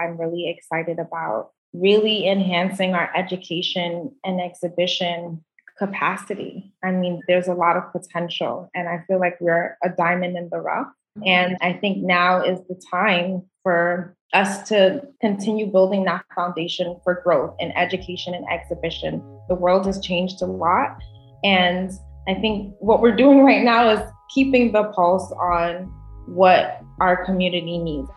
I'm really excited about really enhancing our education and exhibition capacity. I mean, there's a lot of potential, and I feel like we're a diamond in the rough. And I think now is the time for us to continue building that foundation for growth in education and exhibition. The world has changed a lot. And I think what we're doing right now is keeping the pulse on what our community needs.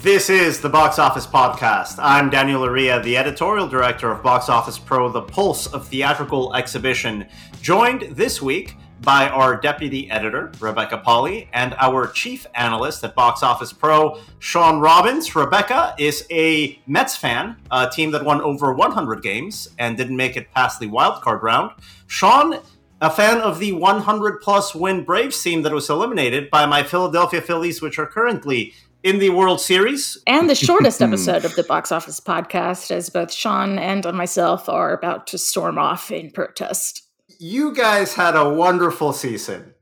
This is the Box Office Podcast. I'm Daniel Luria, the editorial director of Box Office Pro, the pulse of theatrical exhibition, joined this week by our deputy editor, Rebecca Pauly, and our chief analyst at Box Office Pro, Sean Robbins. Rebecca is a Mets fan, a team that won over 100 games and didn't make it past the wildcard round. Sean, a fan of the 100-plus win Braves team that was eliminated by my Philadelphia Phillies, which are currently in the World Series. And the shortest episode of the Box Office Podcast, as both Sean and myself are about to storm off in protest. You guys had a wonderful season.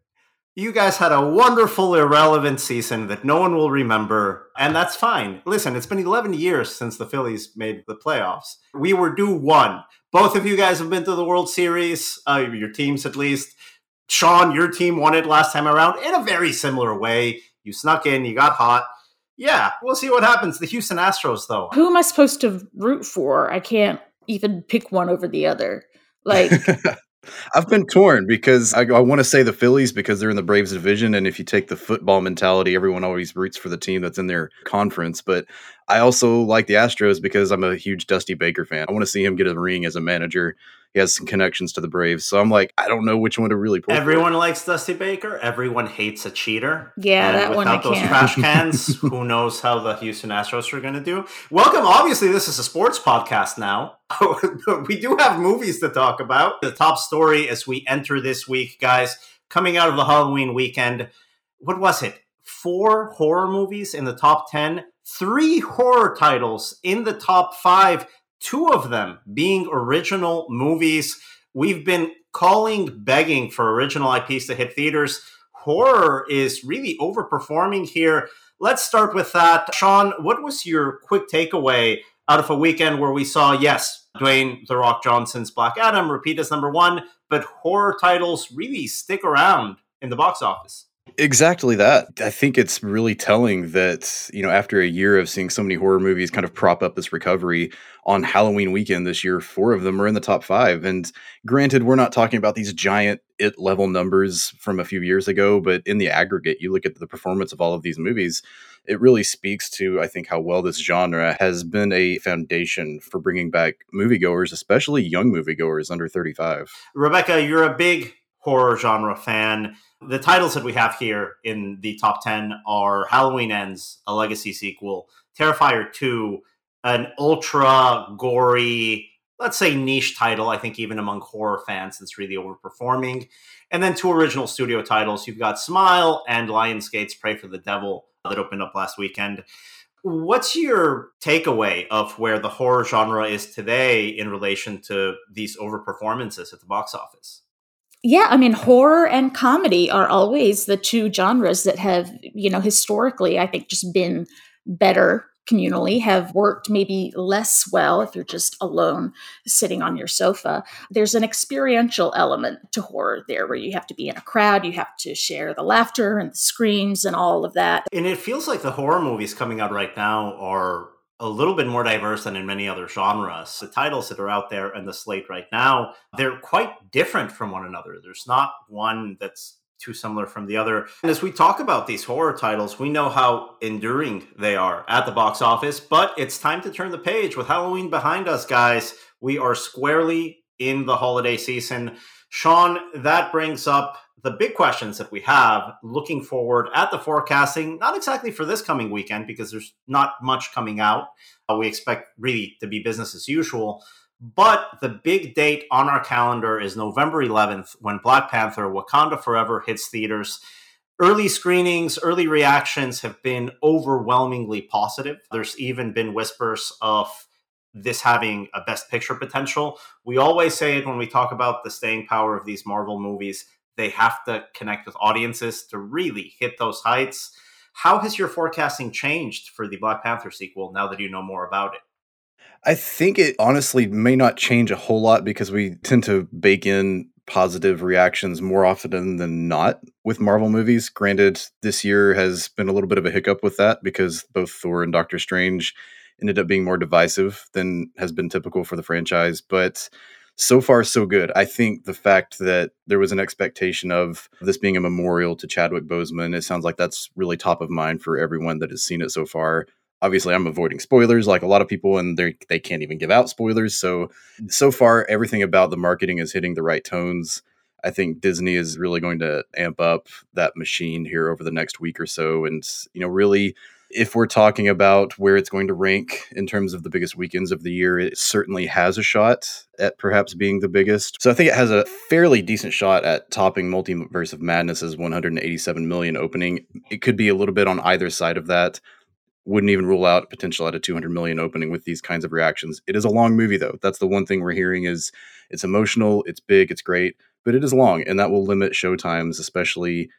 You guys had a wonderful, irrelevant season that no one will remember, and that's fine. Listen, it's been 11 years since the Phillies made the playoffs. We were due one. Both of you guys have been to the World Series, your teams at least. Sean, your team won it last time around in a very similar way. You snuck in, you got hot. Yeah, we'll see what happens. The Houston Astros, though. Who am I supposed to root for? I can't even pick one over the other. Like, I've been torn because I want to say the Phillies because they're in the Braves division. And if you take the football mentality, everyone always roots for the team that's in their conference. But I also like the Astros because I'm a huge Dusty Baker fan. I want to see him get a ring as a manager. He has some connections to the Braves. So I'm like, I don't know which one to really pull. Everyone likes Dusty Baker. Everyone hates a cheater. Yeah, and that one I can't. Without those trash cans, who knows how the Houston Astros are going to do. Welcome. Obviously, this is a sports podcast now. We do have movies to talk about. The top story as we enter this week, guys, coming out of the Halloween weekend, what was it? 4 horror movies in the top 10, 3 horror titles in the top 5. 2 of them being original movies. We've been begging for original IPs to hit theaters. Horror is really overperforming here. Let's start with that. Sean, what was your quick takeaway out of a weekend where we saw, yes, Dwayne The Rock Johnson's Black Adam repeat as number one, but horror titles really stick around in the box office? Exactly that. I think it's really telling that, you know, after a year of seeing so many horror movies kind of prop up this recovery, on Halloween weekend this year, 4 of them are in the top 5. And granted, we're not talking about these giant it level numbers from a few years ago, but in the aggregate, you look at the performance of all of these movies, it really speaks to, I think, how well this genre has been a foundation for bringing back moviegoers, especially young moviegoers under 35. Rebecca, you're a big horror genre fan. The titles that we have here in the top 10 are Halloween Ends, a legacy sequel, Terrifier 2, an ultra gory, let's say niche title. I think even among horror fans, it's really overperforming. And then 2 original studio titles. You've got Smile and Lionsgate's Pray for the Devil that opened up last weekend. What's your takeaway of where the horror genre is today in relation to these overperformances at the box office? Yeah, I mean, horror and comedy are always the 2 genres that have, you know, historically, I think just been better communally, have worked maybe less well if you're just alone sitting on your sofa. There's an experiential element to horror there where you have to be in a crowd, you have to share the laughter and the screams and all of that. And it feels like the horror movies coming out right now are a little bit more diverse than in many other genres. The titles that are out there in the slate right now, they're quite different from one another. There's not one that's too similar from the other. And as we talk about these horror titles, we know how enduring they are at the box office, but it's time to turn the page. With Halloween behind us, guys, we are squarely in the holiday season. Sean, that brings up the big questions that we have looking forward at the forecasting, not exactly for this coming weekend because there's not much coming out. We expect really to be business as usual. But the big date on our calendar is November 11th when Black Panther: Wakanda Forever hits theaters. Early screenings, early reactions have been overwhelmingly positive. There's even been whispers of this having a Best Picture potential. We always say it when we talk about the staying power of these Marvel movies. They have to connect with audiences to really hit those heights. How has your forecasting changed for the Black Panther sequel now that you know more about it? I think it honestly may not change a whole lot because we tend to bake in positive reactions more often than not with Marvel movies. Granted, this year has been a little bit of a hiccup with that because both Thor and Doctor Strange ended up being more divisive than has been typical for the franchise. But so far, so good. I think the fact that there was an expectation of this being a memorial to Chadwick Boseman, it sounds like that's really top of mind for everyone that has seen it so far. Obviously, I'm avoiding spoilers like a lot of people, and they can't even give out spoilers. So far, everything about the marketing is hitting the right tones. I think Disney is really going to amp up that machine here over the next week or so. And, you know, really, if we're talking about where it's going to rank in terms of the biggest weekends of the year, it certainly has a shot at perhaps being the biggest. So I think it has a fairly decent shot at topping Multiverse of Madness's $187 million opening. It could be a little bit on either side of that. Wouldn't even rule out potential at a $200 million opening with these kinds of reactions. It is a long movie, though. That's the one thing we're hearing is it's emotional, it's big, it's great, but it is long, and that will limit showtimes, especially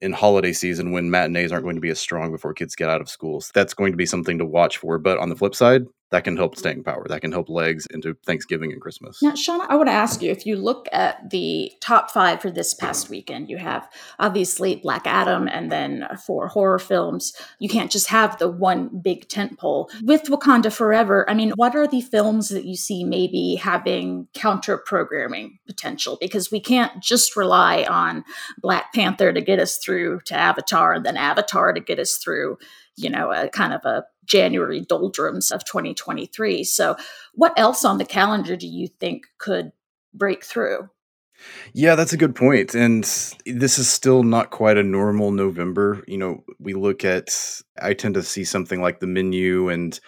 in holiday season when matinees aren't going to be as strong before kids get out of school. So that's going to be something to watch for. But on the flip side, that can help staying power. That can help legs into Thanksgiving and Christmas. Now, Shauna, I want to ask you, if you look at the top five for this past weekend, you have obviously Black Adam and then four horror films. You can't just have the one big tentpole. With Wakanda Forever, I mean, what are the films that you see maybe having counter-programming potential? Because we can't just rely on Black Panther to get us through to Avatar and then Avatar to get us through, you know, a kind of a January doldrums of 2023. So what else on the calendar do you think could break through? Yeah, that's a good point. And this is still not quite a normal November. You know, we look at, I tend to see something like The Menu and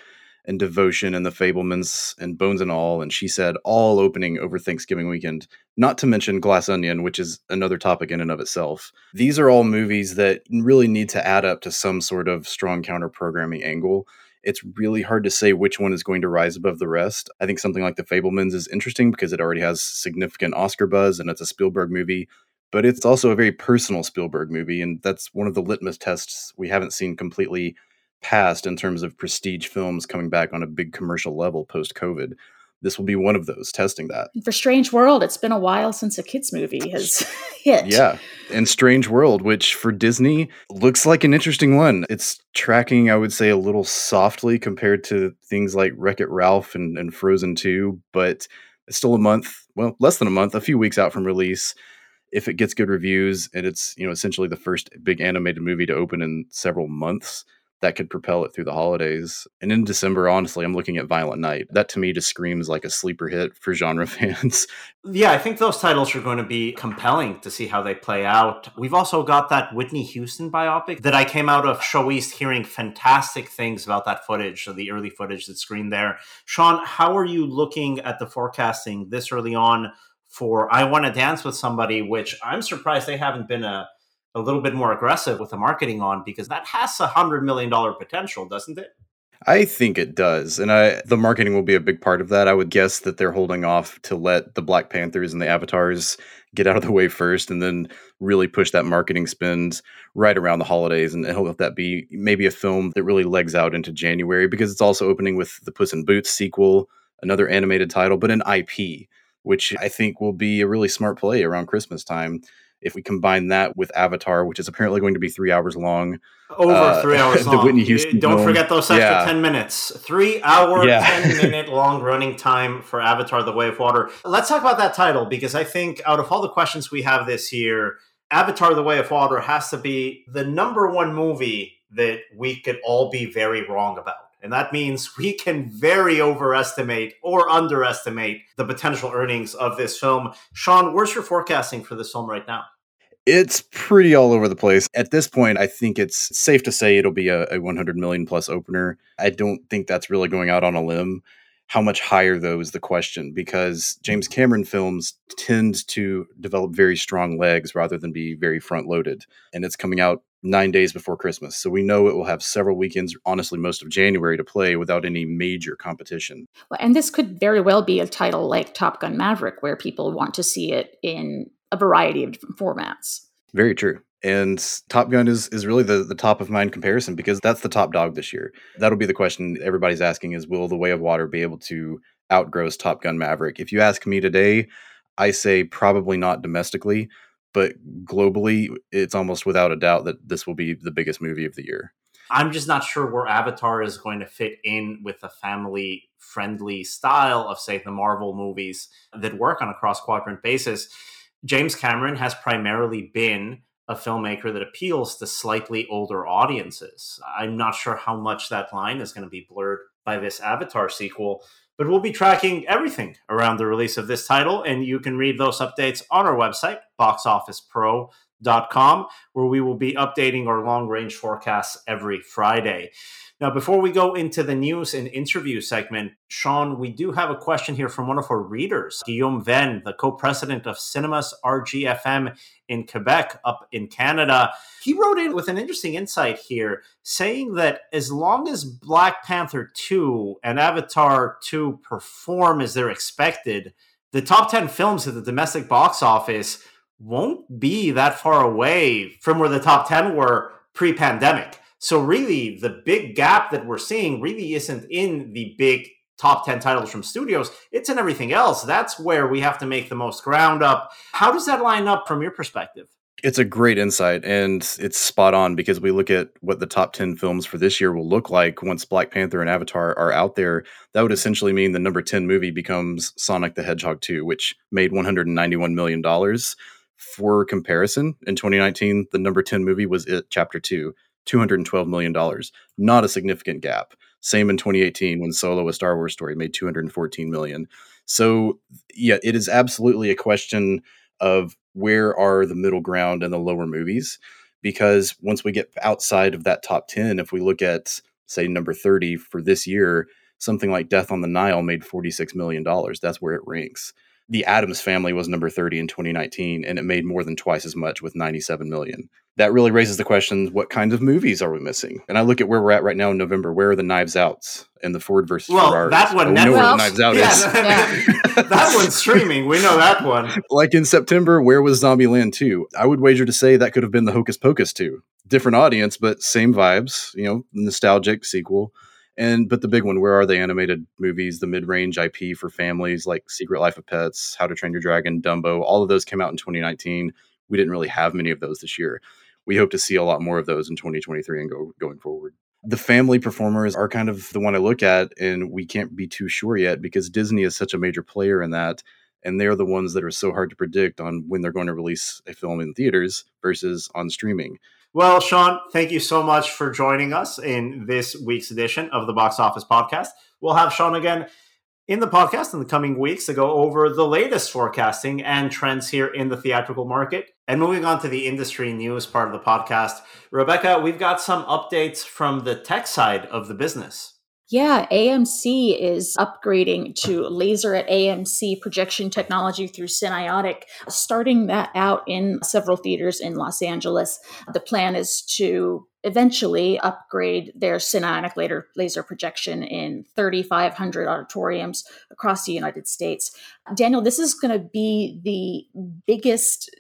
Devotion and The Fabelmans and Bones and All, and She Said, all opening over Thanksgiving weekend, not to mention Glass Onion, which is another topic in and of itself. These are all movies that really need to add up to some sort of strong counter-programming angle. It's really hard to say which one is going to rise above the rest. I think something like The Fabelmans is interesting because it already has significant Oscar buzz and it's a Spielberg movie, but it's also a very personal Spielberg movie, and that's one of the litmus tests we haven't seen completely past in terms of prestige films coming back on a big commercial level post-COVID. This will be one of those, testing that. For Strange World, it's been a while since a kids movie has hit. Yeah, and Strange World, which for Disney looks like an interesting one. It's tracking, I would say, a little softly compared to things like Wreck-It Ralph and Frozen 2, but it's still a month, well, less than a month, a few weeks out from release. If it gets good reviews, and it's, you know, essentially the first big animated movie to open in several months, that could propel it through the holidays. And in December, honestly, I'm looking at Violent Night. That to me just screams like a sleeper hit for genre fans. Yeah, I think those titles are going to be compelling to see how they play out. We've also got that Whitney Houston biopic that I came out of Show East hearing fantastic things about that footage, so the early footage that's screened there. Sean, how are you looking at the forecasting this early on for I Want to Dance with Somebody, which I'm surprised they haven't been a little bit more aggressive with the marketing on, because that has $100 million potential, doesn't it? I think it does. And the marketing will be a big part of that. I would guess that they're holding off to let the Black Panthers and the Avatars get out of the way first and then really push that marketing spend right around the holidays. And hope that be maybe a film that really legs out into January, because it's also opening with the Puss in Boots sequel, another animated title, but an IP, which I think will be a really smart play around Christmas time. If we combine that with Avatar, which is apparently going to be 3 hours long. Over 3 hours long. The Whitney Houston Don't forget those extra 10 minutes. 3 hour, 10-minute long running time for Avatar, The Way of Water. Let's talk about that title, because I think out of all the questions we have this year, Avatar, The Way of Water has to be the number one movie that we could all be very wrong about. And that means we can very overestimate or underestimate the potential earnings of this film. Sean, where's your forecasting for this film right now? It's pretty all over the place. At this point, I think it's safe to say it'll be a 100 million plus opener. I don't think that's really going out on a limb. How much higher, though, is the question, because James Cameron films tend to develop very strong legs rather than be very front loaded. And it's coming out 9 days before Christmas. So we know it will have several weekends, honestly, most of January to play without any major competition. Well, and this could very well be a title like Top Gun Maverick, where people want to see it in a variety of different formats. Very true. And Top Gun is really the top of mind comparison because that's the top dog this year. That'll be the question everybody's asking is, will The Way of Water be able to outgross Top Gun Maverick? If you ask me today, I say probably not domestically, but globally, it's almost without a doubt that this will be the biggest movie of the year. I'm just not sure where Avatar is going to fit in with the family-friendly style of, say, the Marvel movies that work on a cross-quadrant basis. James Cameron has primarily been a filmmaker that appeals to slightly older audiences. I'm not sure how much that line is going to be blurred by this Avatar sequel, but we'll be tracking everything around the release of this title, and you can read those updates on our website, boxofficepro.com, where we will be updating our long-range forecasts every Friday. Now, before we go into the news and interview segment, Sean, we do have a question here from one of our readers, Guillaume Venn, the co-president of Cinemas RGFM in Quebec, up in Canada. He wrote in with an interesting insight here, saying that as long as Black Panther 2 and Avatar 2 perform as they're expected, the top 10 films at the domestic box office won't be that far away from where the top 10 were pre-pandemic. So really, the big gap that we're seeing really isn't in the big top 10 titles from studios. It's in everything else. That's where we have to make the most ground up. How does that line up from your perspective? It's a great insight, and it's spot on because we look at what the top 10 films for this year will look like once Black Panther and Avatar are out there. That would essentially mean the number 10 movie becomes Sonic the Hedgehog 2, which made $191 million. For comparison, in 2019, the number 10 movie was It Chapter 2. $212 million. Not a significant gap. Same in 2018 when Solo, A Star Wars Story made $214 million. So yeah, it is absolutely a question of where are the middle ground and the lower movies? Because once we get outside of that top 10, if we look at, say, number 30 for this year, something like Death on the Nile made $46 million. That's where it ranks. The Addams Family was number 30 in 2019, and it made more than twice as much with $97 million. That really raises the question, what kinds of movies are we missing? And I look at where we're at right now in November. Where are the Knives Outs and the Ford versus Ferrari? That one never. We know where the Knives Out is. Yeah. That one's streaming. We know that one. Like in September, where was Zombieland 2? I would wager to say that could have been the Hocus Pocus 2. Different audience, but same vibes, you know, nostalgic sequel. But the big one, where are the animated movies, the mid-range IP for families like Secret Life of Pets, How to Train Your Dragon, Dumbo, all of those came out in 2019. We didn't really have many of those this year. We hope to see a lot more of those in 2023 and going forward. The family performers are kind of the one I look at, and we can't be too sure yet because Disney is such a major player in that. And they're the ones that are so hard to predict on when they're going to release a film in theaters versus on streaming. Well, Sean, thank you so much for joining us in this week's edition of the Box Office Podcast. We'll have Sean again in the podcast in the coming weeks to go over the latest forecasting and trends here in the theatrical market. And moving on to the industry news part of the podcast, Rebecca, we've got some updates from the tech side of the business. Yeah, AMC is upgrading to laser at AMC projection technology through Cinionic, starting that out in several theaters in Los Angeles. The plan is to eventually upgrade their Cinionic laser projection in 3,500 auditoriums across the United States. Daniel, this is going to be the biggest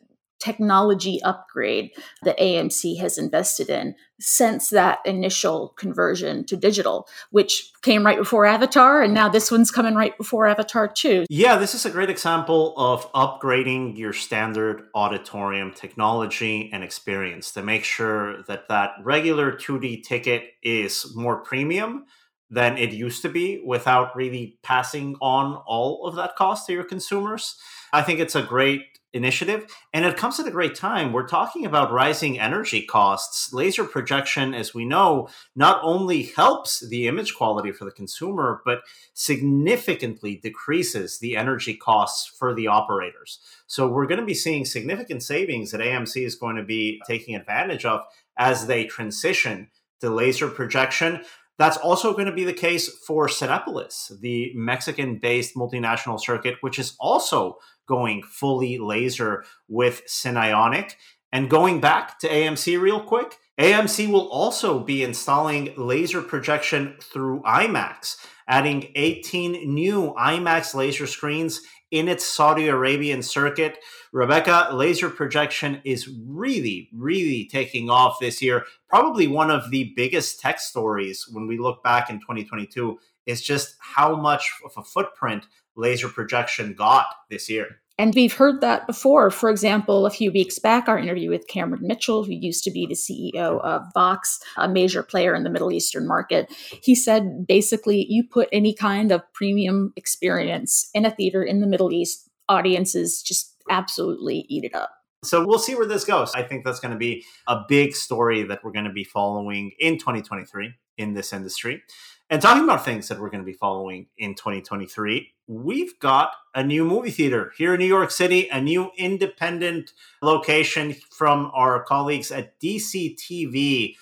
technology upgrade that AMC has invested in since that initial conversion to digital, which came right before Avatar, and now this one's coming right before Avatar 2. Yeah, this is a great example of upgrading your standard auditorium technology and experience to make sure that that regular 2D ticket is more premium than it used to be without really passing on all of that cost to your consumers. I think it's a great initiative. And it comes at a great time. We're talking about rising energy costs. Laser projection, as we know, not only helps the image quality for the consumer, but significantly decreases the energy costs for the operators. So we're going to be seeing significant savings that AMC is going to be taking advantage of as they transition to laser projection. That's also going to be the case for Cinépolis, the Mexican-based multinational circuit, which is also going fully laser with Cinionic. And going back to AMC real quick, AMC will also be installing laser projection through IMAX adding 18 new IMAX laser screens in its Saudi Arabian circuit. Rebecca, laser projection is really, really taking off this year. Probably one of the biggest tech stories when we look back in 2022 is just how much of a footprint laser projection got this year. And we've heard that before. For example, a few weeks back, our interview with Cameron Mitchell, who used to be the CEO of Vox, a major player in the Middle Eastern market, he said, basically, you put any kind of premium experience in a theater in the Middle East, audiences just absolutely eat it up. So we'll see where this goes. I think that's going to be a big story that we're going to be following in 2023 in this industry. And talking about things that we're going to be following in 2023, we've got a new movie theater here in New York City, a new independent location from our colleagues at DCTV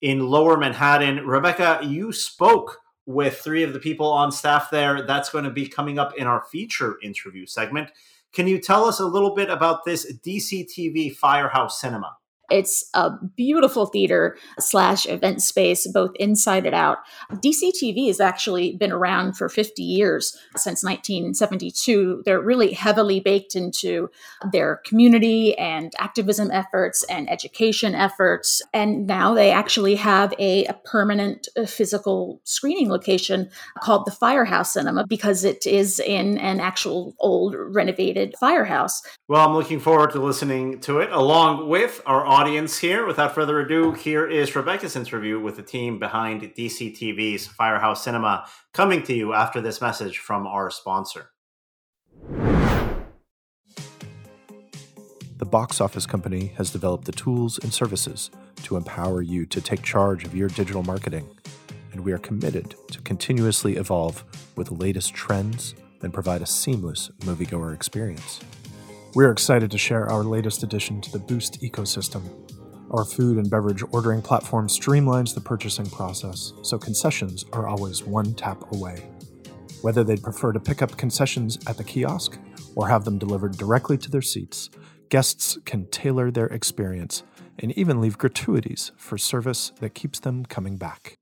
in Lower Manhattan. Rebecca, you spoke with three of the people on staff there. That's going to be coming up in our feature interview segment. Can you tell us a little bit about this DCTV Firehouse Cinema? It's a beautiful theater / event space, both inside and out. DCTV has actually been around for 50 years, since 1972. They're really heavily baked into their community and activism efforts and education efforts. And now they actually have a permanent physical screening location called the Firehouse Cinema because it is in an actual old renovated firehouse. Well, I'm looking forward to listening to it along with our audience here. Without further ado, here is Rebecca's interview with the team behind DCTV's Firehouse Cinema, coming to you after this message from our sponsor. The Box Office Company has developed the tools and services to empower you to take charge of your digital marketing, and we are committed to continuously evolve with the latest trends and provide a seamless moviegoer experience. We're excited to share our latest addition to the Boost ecosystem. Our food and beverage ordering platform streamlines the purchasing process, so concessions are always one tap away. Whether they'd prefer to pick up concessions at the kiosk or have them delivered directly to their seats, guests can tailor their experience and even leave gratuities for service that keeps them coming back.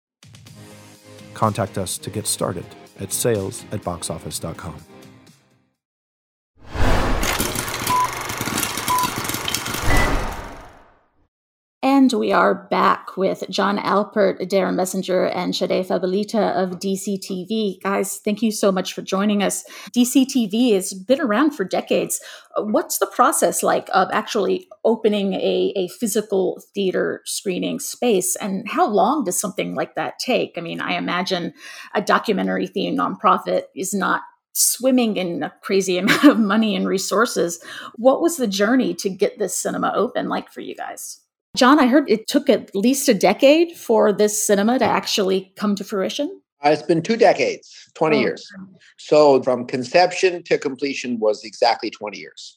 Contact us to get started at sales@boxoffice.com. And we are back with John Alpert, Dara Messenger, and Shadi Fabolita of DCTV. Guys, thank you so much for joining us. DCTV has been around for decades. What's the process like of actually opening a physical theater screening space? And how long does something like that take? I mean, I imagine a documentary-themed nonprofit is not swimming in a crazy amount of money and resources. What was the journey to get this cinema open like for you guys? John, I heard it took at least a decade for this cinema to actually come to fruition. It's been 2 decades, 20 years. So from conception to completion was exactly 20 years.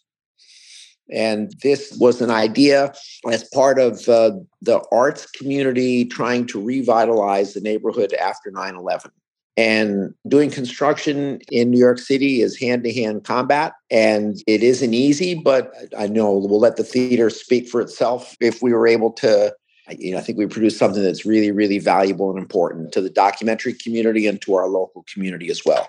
And this was an idea as part of the arts community trying to revitalize the neighborhood after 9/11. And doing construction in New York City is hand-to-hand combat, and it isn't easy, but I know we'll let the theater speak for itself. If we were able to, I think we produced something that's really, really valuable and important to the documentary community and to our local community as well.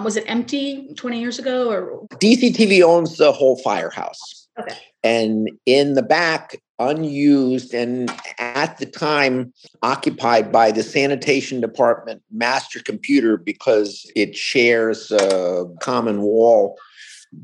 Was it empty 20 years ago? Or DCTV owns the whole firehouse. Okay. And in the back, unused and at the time occupied by the sanitation department master computer because it shares a common wall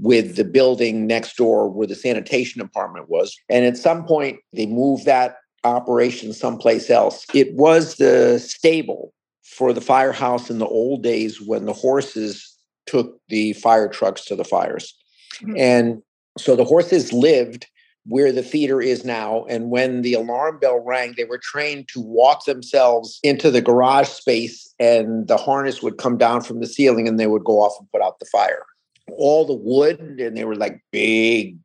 with the building next door where the sanitation department was. And at some point, they moved that operation someplace else. It was the stable for the firehouse in the old days when the horses took the fire trucks to the fires. Mm-hmm. And so the horses lived where the theater is now. And when the alarm bell rang, they were trained to walk themselves into the garage space, and the harness would come down from the ceiling and they would go off and put out the fire. All the wood, and they were like big,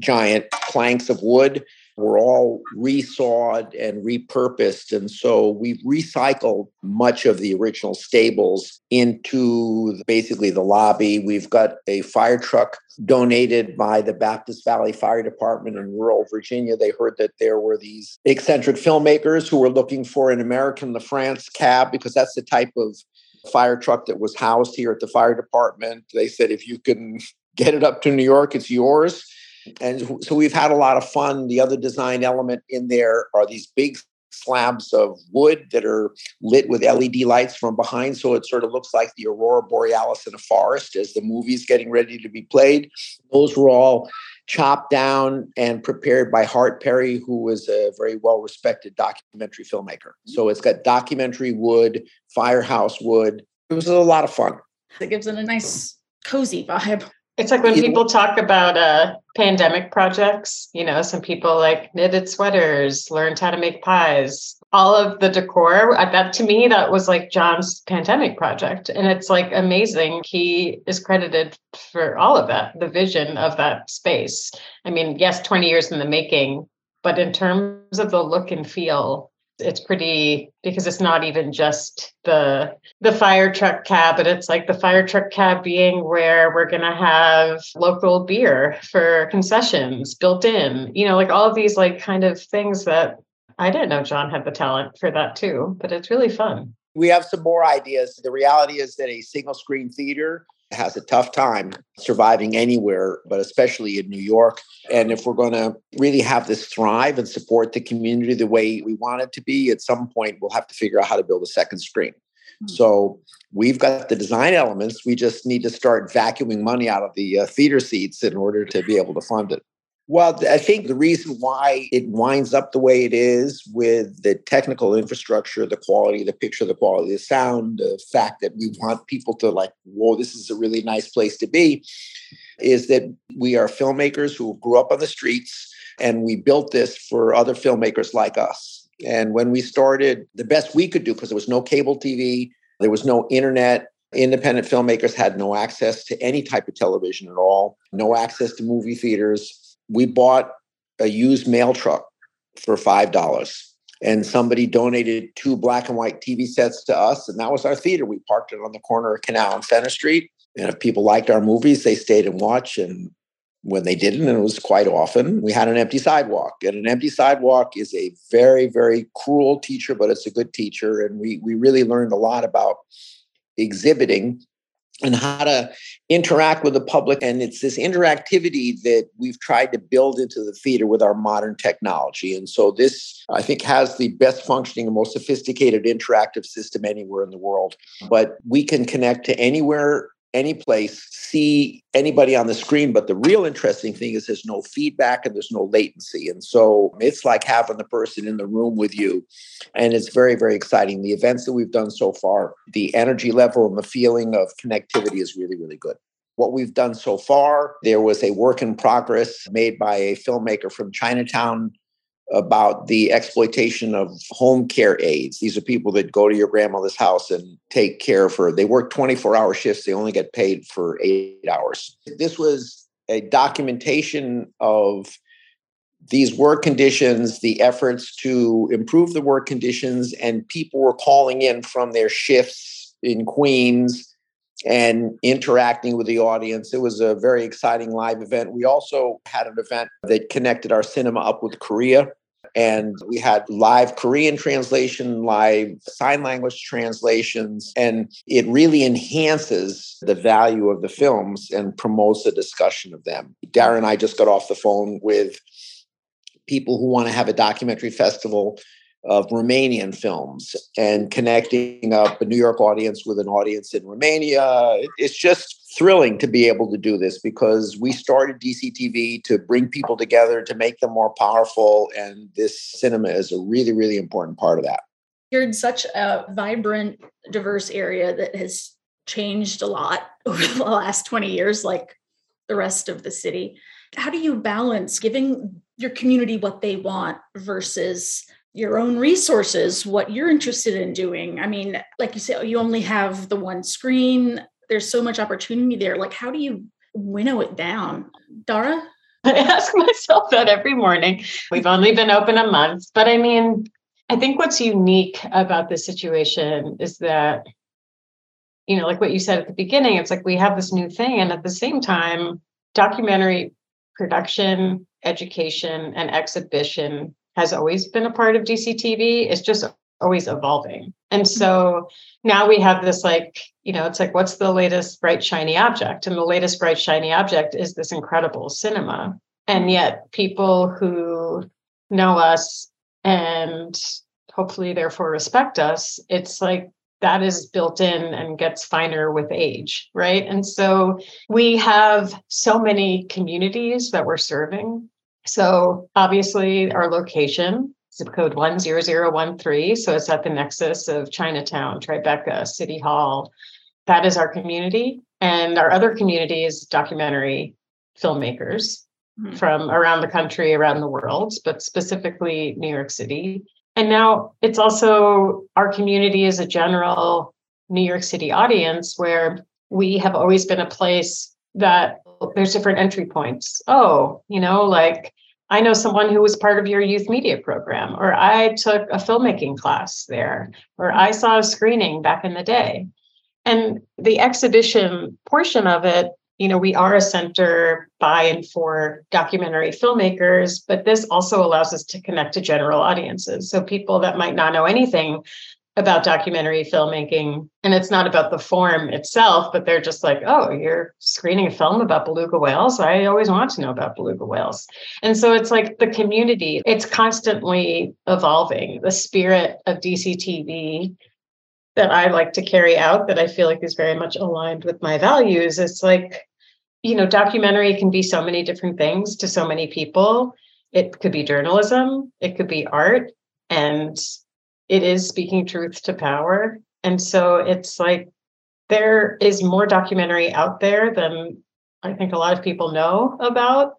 giant planks of wood, were all resawed and repurposed. And so we've recycled much of the original stables into basically the lobby. We've got a fire truck donated by the Baptist Valley Fire Department in rural Virginia. They heard that there were these eccentric filmmakers who were looking for an American LaFrance cab because that's the type of fire truck that was housed here at the fire department. They said, if you can get it up to New York, it's yours. And so we've had a lot of fun. The other design element in there are these big slabs of wood that are lit with LED lights from behind. So it sort of looks like the Aurora Borealis in a forest as the movie's getting ready to be played. Those were all chopped down and prepared by Hart Perry, who was a very well-respected documentary filmmaker. So it's got documentary wood, firehouse wood. It was a lot of fun. It gives it a nice cozy vibe. It's like when people talk about pandemic projects, you know, some people like knitted sweaters, learned how to make pies, all of the decor. That to me, that was like John's pandemic project. And it's like amazing. He is credited for all of that, the vision of that space. I mean, yes, 20 years in the making, but in terms of the look and feel, it's pretty, because it's not even just the fire truck cab, but it's like the fire truck cab being where we're going to have local beer for concessions built in, you know, like all of these like kind of things that I didn't know John had the talent for that too, but it's really fun. We have some more ideas. The reality is that a single screen theater has a tough time surviving anywhere, but especially in New York. And if we're going to really have this thrive and support the community the way we want it to be, at some point, we'll have to figure out how to build a second screen. Mm-hmm. So we've got the design elements. We just need to start vacuuming money out of the theater seats in order to be able to fund it. Well, I think the reason why it winds up the way it is with the technical infrastructure, the quality of the picture, the quality of the sound, the fact that we want people to like, whoa, this is a really nice place to be, is that we are filmmakers who grew up on the streets and we built this for other filmmakers like us. And when we started, the best we could do, because there was no cable TV, there was no internet, independent filmmakers had no access to any type of television at all, no access to movie theaters. We bought a used mail truck for $5 and somebody donated 2 black and white TV sets to us. And that was our theater. We parked it on the corner of Canal and Center Street. And if people liked our movies, they stayed and watched. And when they didn't, and it was quite often, we had an empty sidewalk. And an empty sidewalk is a very, very cruel teacher, but it's a good teacher. And we really learned a lot about exhibiting and how to interact with the public. And it's this interactivity that we've tried to build into the theater with our modern technology. And so this, I think, has the best functioning and most sophisticated interactive system anywhere in the world. But we can connect to anywhere, any place, see anybody on the screen. But the real interesting thing is there's no feedback and there's no latency. And so it's like having the person in the room with you. And it's very, very exciting. The events that we've done so far, the energy level and the feeling of connectivity is really, really good. What we've done so far, there was a work in progress made by a filmmaker from Chinatown about the exploitation of home care aides. These are people that go to your grandmother's house and take care of her. They work 24-hour shifts. They only get paid for 8 hours. This was a documentation of these work conditions, the efforts to improve the work conditions, and people were calling in from their shifts in Queens and interacting with the audience. It was a very exciting live event. We also had an event that connected our cinema up with Korea. And we had live Korean translation, live sign language translations, and it really enhances the value of the films and promotes a discussion of them. Dara and I just got off the phone with people who want to have a documentary festival of Romanian films and connecting up a New York audience with an audience in Romania. It's just thrilling to be able to do this because we started DCTV to bring people together, to make them more powerful. And this cinema is a really, really important part of that. You're in such a vibrant, diverse area that has changed a lot over the last 20 years, like the rest of the city. How do you balance giving your community what they want versus your own resources, what you're interested in doing? I mean, like you say, you only have the one screen. There's so much opportunity there. Like, how do you winnow it down? Dara? I ask myself that every morning. We've only been open a month. But I mean, I think what's unique about this situation is that, you know, like what you said at the beginning, it's like we have this new thing. And at the same time, documentary production, education, and exhibition has always been a part of DCTV. It's just always evolving. And so now we have this, like, you know, it's like, what's the latest bright, shiny object? And the latest bright, shiny object is this incredible cinema. And yet people who know us and hopefully therefore respect us, it's like, that is built in and gets finer with age, right? And so we have so many communities that we're serving. So obviously our location, zip code 10013. So it's at the nexus of Chinatown, Tribeca, City Hall. That is our community. And our other community is documentary filmmakers from around the country, around the world, but specifically New York City. And now it's also our community is a general New York City audience where we have always been a place that there's different entry points. Oh, you know, like I know someone who was part of your youth media program, or I took a filmmaking class there, or I saw a screening back in the day. And the exhibition portion of it, you know, we are a center by and for documentary filmmakers, but this also allows us to connect to general audiences. So people that might not know anything about documentary filmmaking, and it's not about the form itself, but they're just like, oh, you're screening a film about beluga whales. I always want to know about beluga whales. And so it's like the community, it's constantly evolving. The spirit of DCTV that I like to carry out, that I feel like is very much aligned with my values. It's like, you know, documentary can be so many different things to so many people. It could be journalism, it could be art, and it is speaking truth to power. And so it's like, there is more documentary out there than I think a lot of people know about.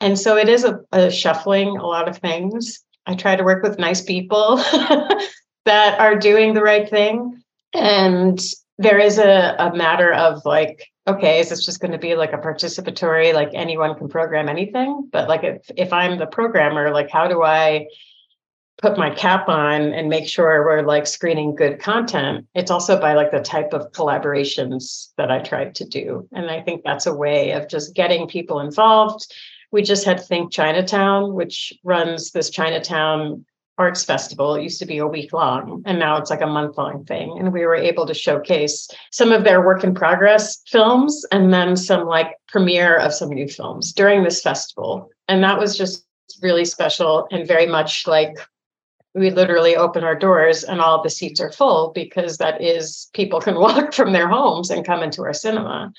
And so it is a shuffling a lot of things. I try to work with nice people that are doing the right thing. And there is a matter of like, okay, is this just going to be like a participatory, like anyone can program anything? But like, if I'm the programmer, like how do I put my cap on and make sure we're like screening good content? It's also by like the type of collaborations that I tried to do. And I think that's a way of just getting people involved. We just had Think Chinatown, which runs this Chinatown Arts Festival. It used to be a week long, and now it's like a month long thing. And we were able to showcase some of their work in progress films, and then some like premiere of some new films during this festival. And that was just really special, and very much like we literally open our doors and all the seats are full, because that is, people can walk from their homes and come into our cinema.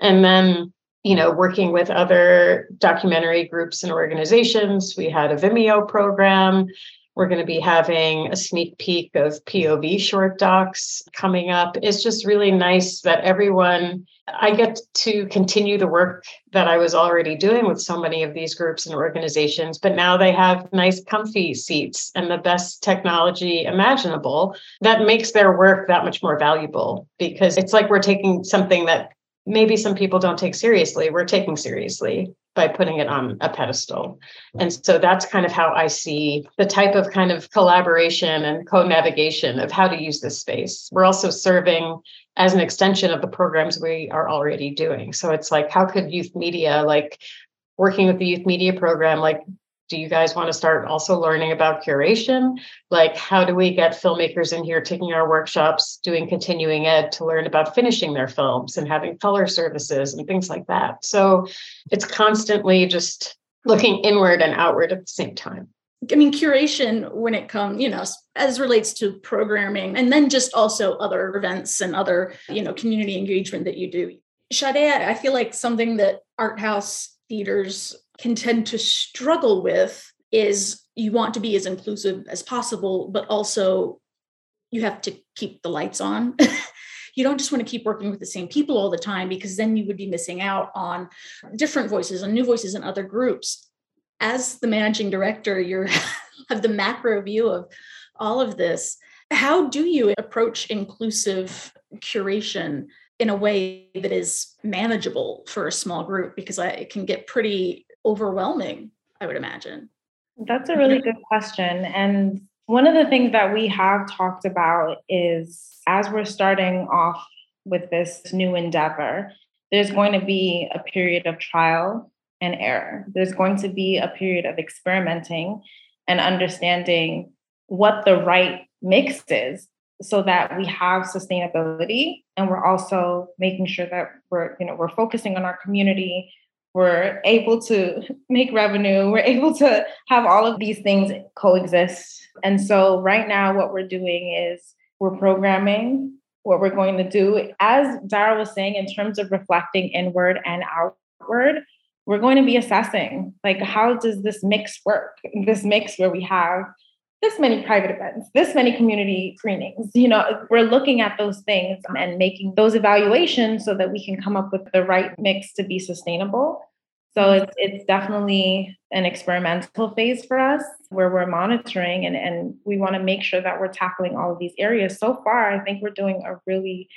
And then, you know, working with other documentary groups and organizations, we had a Vimeo program. We're going to be having a sneak peek of POV short docs coming up. It's just really nice that everyone, I get to continue the work that I was already doing with so many of these groups and organizations, but now they have nice comfy seats and the best technology imaginable that makes their work that much more valuable, because it's like we're taking something that maybe some people don't take seriously. We're taking seriously by putting it on a pedestal. And so that's kind of how I see the type of kind of collaboration and co-navigation of how to use this space. We're also serving as an extension of the programs we are already doing. So it's like, how could youth media, like working with the youth media program, like, do you guys want to start also learning about curation? Like, how do we get filmmakers in here taking our workshops, doing continuing ed to learn about finishing their films and having color services and things like that? So it's constantly just looking inward and outward at the same time. I mean, curation when it comes, you know, as relates to programming, and then just also other events and other, you know, community engagement that you do. Shadi, I feel like something that art house theaters can tend to struggle with is you want to be as inclusive as possible, but also you have to keep the lights on. You don't just want to keep working with the same people all the time, because then you would be missing out on different voices and new voices and other groups. As the managing director, you have the macro view of all of this. How do you approach inclusive curation in a way that is manageable for a small group? Because it can get pretty overwhelming, I would imagine. That's a really good question. And one of the things that we have talked about is, as we're starting off with this new endeavor, there's going to be a period of trial and error. There's going to be a period of experimenting and understanding what the right mixes so that we have sustainability, and we're also making sure that we're focusing on our community. We're able to make revenue. We're able to have all of these things coexist. And so right now what we're doing is we're programming what we're going to do. As Dara was saying, in terms of reflecting inward and outward, we're going to be assessing, like, how does this mix work? This mix where we have this many private events, this many community screenings, we're looking at those things and making those evaluations so that we can come up with the right mix to be sustainable. So it's definitely an experimental phase for us where we're monitoring and we want to make sure that we're tackling all of these areas. So far, I think we're doing a really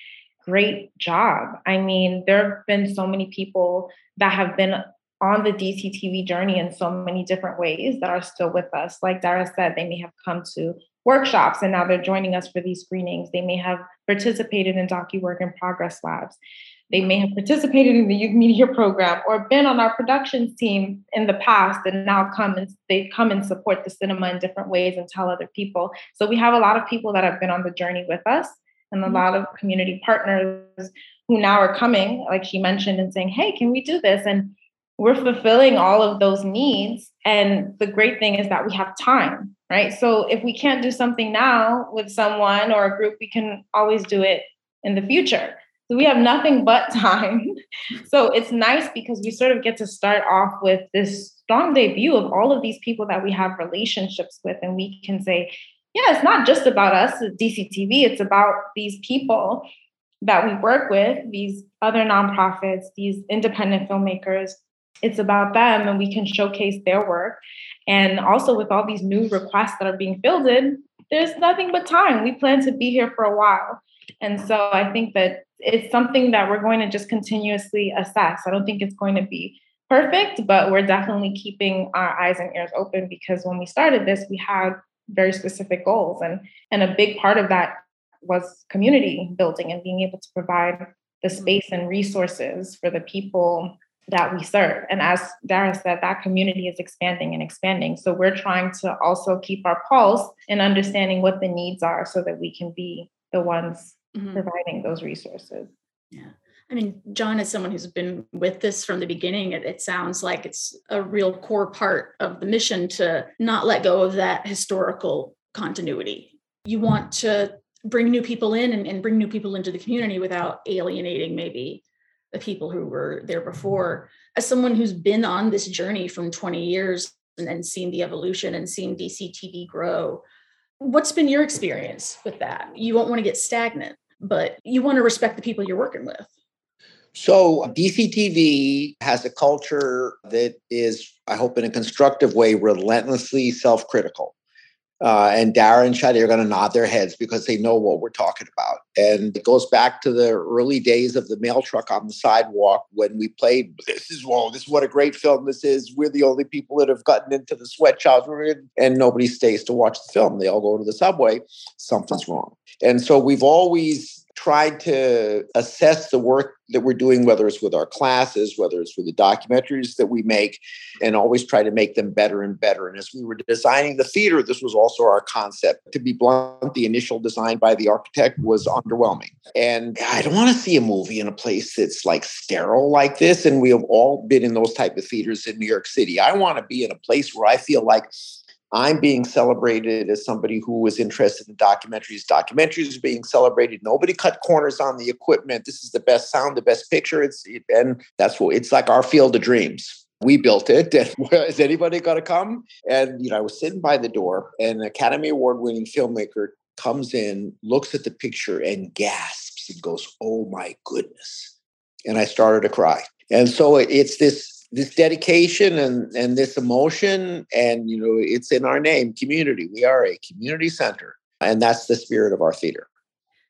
great job. I mean, there have been so many people that have been on the DCTV journey in so many different ways that are still with us. Like Dara said, they may have come to workshops and now they're joining us for these screenings. They may have participated in DocuWork in Progress Labs. They may have participated in the youth media program or been on our productions team in the past, and now they come and support the cinema in different ways and tell other people. So we have a lot of people that have been on the journey with us and a lot of community partners who now are coming, like she mentioned, and saying, hey, can we do this? And we're fulfilling all of those needs. And the great thing is that we have time, right? So if we can't do something now with someone or a group, we can always do it in the future. So we have nothing but time. So it's nice because we sort of get to start off with this strong debut of all of these people that we have relationships with. And we can say, yeah, it's not just about us at DCTV. It's about these people that we work with, these other nonprofits, these independent filmmakers. It's about them, and we can showcase their work. And also with all these new requests that are being filled in, there's nothing but time. We plan to be here for a while. And so I think that it's something that we're going to just continuously assess. I don't think it's going to be perfect, but we're definitely keeping our eyes and ears open, because when we started this, we had very specific goals. And a big part of that was community building and being able to provide the space and resources for the people that we serve. And as Dara said, that community is expanding and expanding. So we're trying to also keep our pulse and understanding what the needs are so that we can be the ones providing those resources. Yeah. I mean, John, as someone who's been with this from the beginning, it sounds like it's a real core part of the mission to not let go of that historical continuity. You want to bring new people in and bring new people into the community without alienating maybe the people who were there before. As someone who's been on this journey from 20 years and seen the evolution and seen DCTV grow, what's been your experience with that? You won't want to get stagnant, but you want to respect the people you're working with. So DCTV has a culture that is, I hope in a constructive way, relentlessly self-critical. And Dara and Shadi are going to nod their heads because they know what we're talking about. And it goes back to the early days of the mail truck on the sidewalk when we played, this is what a great film this is. We're the only people that have gotten into the sweatshops, and nobody stays to watch the film. They all go to the subway. Something's wrong. And so we've always tried to assess the work that we're doing, whether it's with our classes, whether it's with the documentaries that we make, and always try to make them better and better. And as we were designing the theater, this was also our concept. To be blunt, the initial design by the architect was underwhelming. And I don't want to see a movie in a place that's like sterile like this. And we have all been in those type of theaters in New York City. I want to be in a place where I feel like I'm being celebrated as somebody who was interested in documentaries. Documentaries are being celebrated. Nobody cut corners on the equipment. This is the best sound, the best picture. And that's what it's like, our field of dreams. We built it. Is anybody going to come? And, I was sitting by the door, and an Academy Award-winning filmmaker comes in, looks at the picture and gasps and goes, oh my goodness. And I started to cry. And so it's this dedication and this emotion, and, it's in our name, community. We are a community center, and that's the spirit of our theater.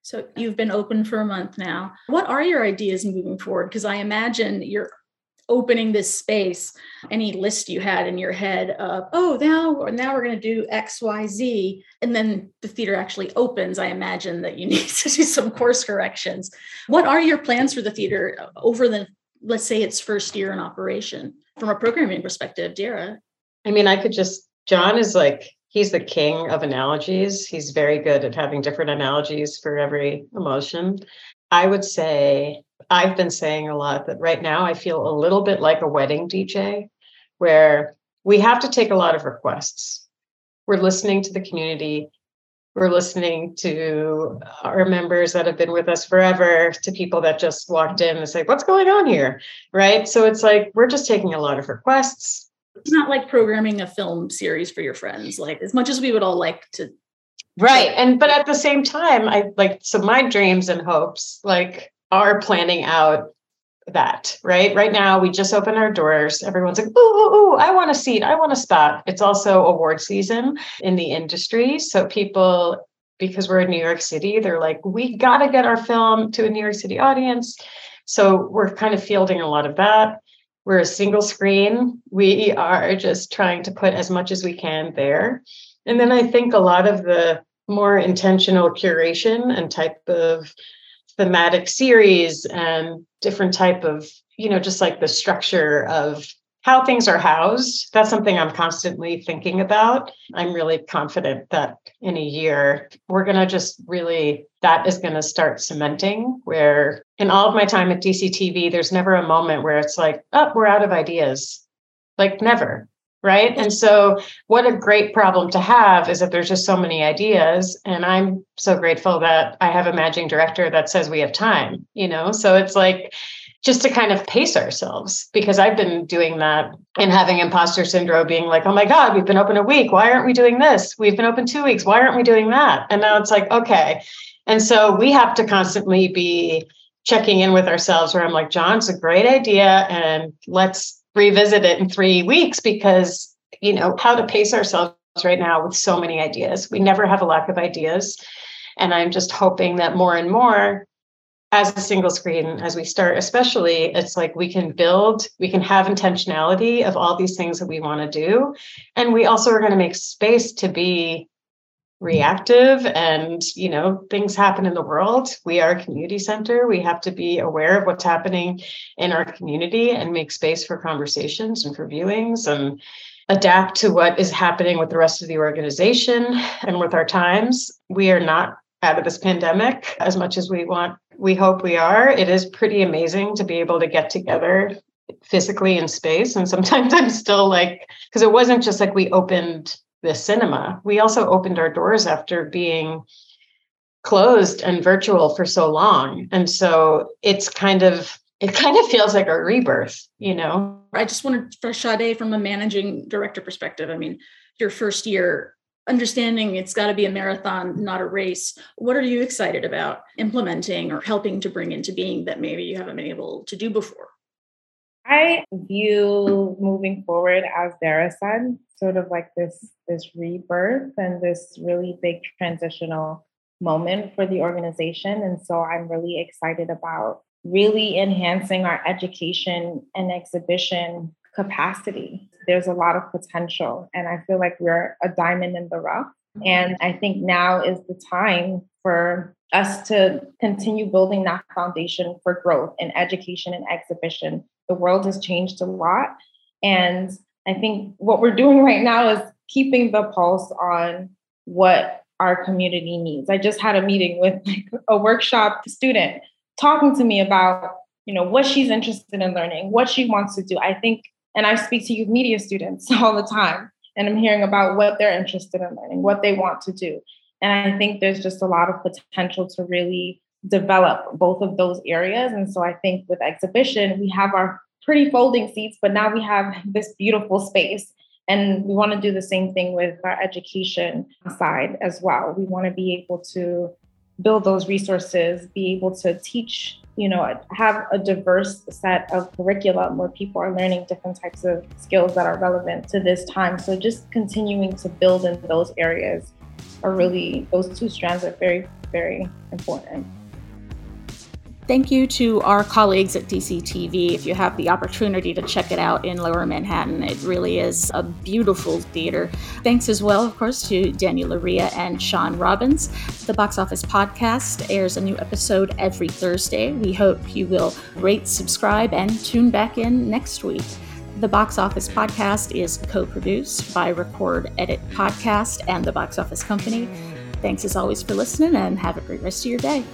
So you've been open for a month now. What are your ideas moving forward? Because I imagine you're opening this space, any list you had in your head of, now we're going to do X, Y, Z. And then the theater actually opens. I imagine that you need to do some course corrections. What are your plans for the theater over the, let's say, its first year in operation? From a programming perspective, Dara? I mean, John is like he's the king of analogies. He's very good at having different analogies for every emotion. I would say, I've been saying a lot that right now I feel a little bit like a wedding DJ, where we have to take a lot of requests. We're listening to the community. We're listening to our members that have been with us forever, to people that just walked in and say, what's going on here, right? So it's like, we're just taking a lot of requests. It's not like programming a film series for your friends, like as much as we would all like to. Right. But at the same time, so my dreams and hopes, are planning out that, right? Right now, we just open our doors. Everyone's like, ooh, I want a seat. I want a spot. It's also award season in the industry. So people, because we're in New York City, they're like, we got to get our film to a New York City audience. So we're kind of fielding a lot of that. We're a single screen. We are just trying to put as much as we can there. And then I think a lot of the more intentional curation and type of thematic series and different type of, just like the structure of how things are housed. That's something I'm constantly thinking about. I'm really confident that in a year, we're going to just really, that is going to start cementing, where in all of my time at DCTV, there's never a moment where it's like, oh, we're out of ideas, never. Right. And so what a great problem to have is that there's just so many ideas. And I'm so grateful that I have a managing director that says we have time, so it's like just to kind of pace ourselves, because I've been doing that and having imposter syndrome, being like, oh, my God, we've been open a week. Why aren't we doing this? We've been open 2 weeks. Why aren't we doing that? And now it's like, OK. And so we have to constantly be checking in with ourselves, where I'm like, John, it's a great idea. And let's revisit it in 3 weeks, because how to pace ourselves right now with so many ideas. We never have a lack of ideas. And I'm just hoping that more and more, as a single screen, as we start, especially, it's like we can have intentionality of all these things that we want to do. And we also are going to make space to be reactive, and things happen in the world. We are a community center. We have to be aware of what's happening in our community and make space for conversations and for viewings, and adapt to what is happening with the rest of the organization and with our times. We are not out of this pandemic as much as we hope we are. It is pretty amazing to be able to get together physically in space. And sometimes I'm still because it wasn't just we opened the cinema. We also opened our doors after being closed and virtual for so long. And so it kind of feels like a rebirth, I just wanted, for Shadi, from a managing director perspective, your first year, understanding it's got to be a marathon, not a race. What are you excited about implementing or helping to bring into being that maybe you haven't been able to do before? I view moving forward, as Dara said, sort of this rebirth and this really big transitional moment for the organization. And so I'm really excited about really enhancing our education and exhibition capacity. There's a lot of potential, and I feel like we're a diamond in the rough. And I think now is the time for us to continue building that foundation for growth in education and exhibition. The world has changed a lot. And I think what we're doing right now is keeping the pulse on what our community needs. I just had a meeting with a workshop student talking to me about, what she's interested in learning, what she wants to do. I think, and I speak to youth media students all the time, and I'm hearing about what they're interested in learning, what they want to do. And I think there's just a lot of potential to really develop both of those areas. And so I think with exhibition, we have our pretty folding seats, but now we have this beautiful space. And we want to do the same thing with our education side as well. We want to be able to build those resources, be able to teach, have a diverse set of curriculum where people are learning different types of skills that are relevant to this time. So just continuing to build in those areas are really, those two strands are very, very important. Thank you to our colleagues at DCTV. If you have the opportunity to check it out in Lower Manhattan, it really is a beautiful theater. Thanks as well, of course, to Daniel Luria and Sean Robbins. The Box Office Podcast airs a new episode every Thursday. We hope you will rate, subscribe, and tune back in next week. The Box Office Podcast is co-produced by Record Edit Podcast and The Box Office Company. Thanks as always for listening, and have a great rest of your day.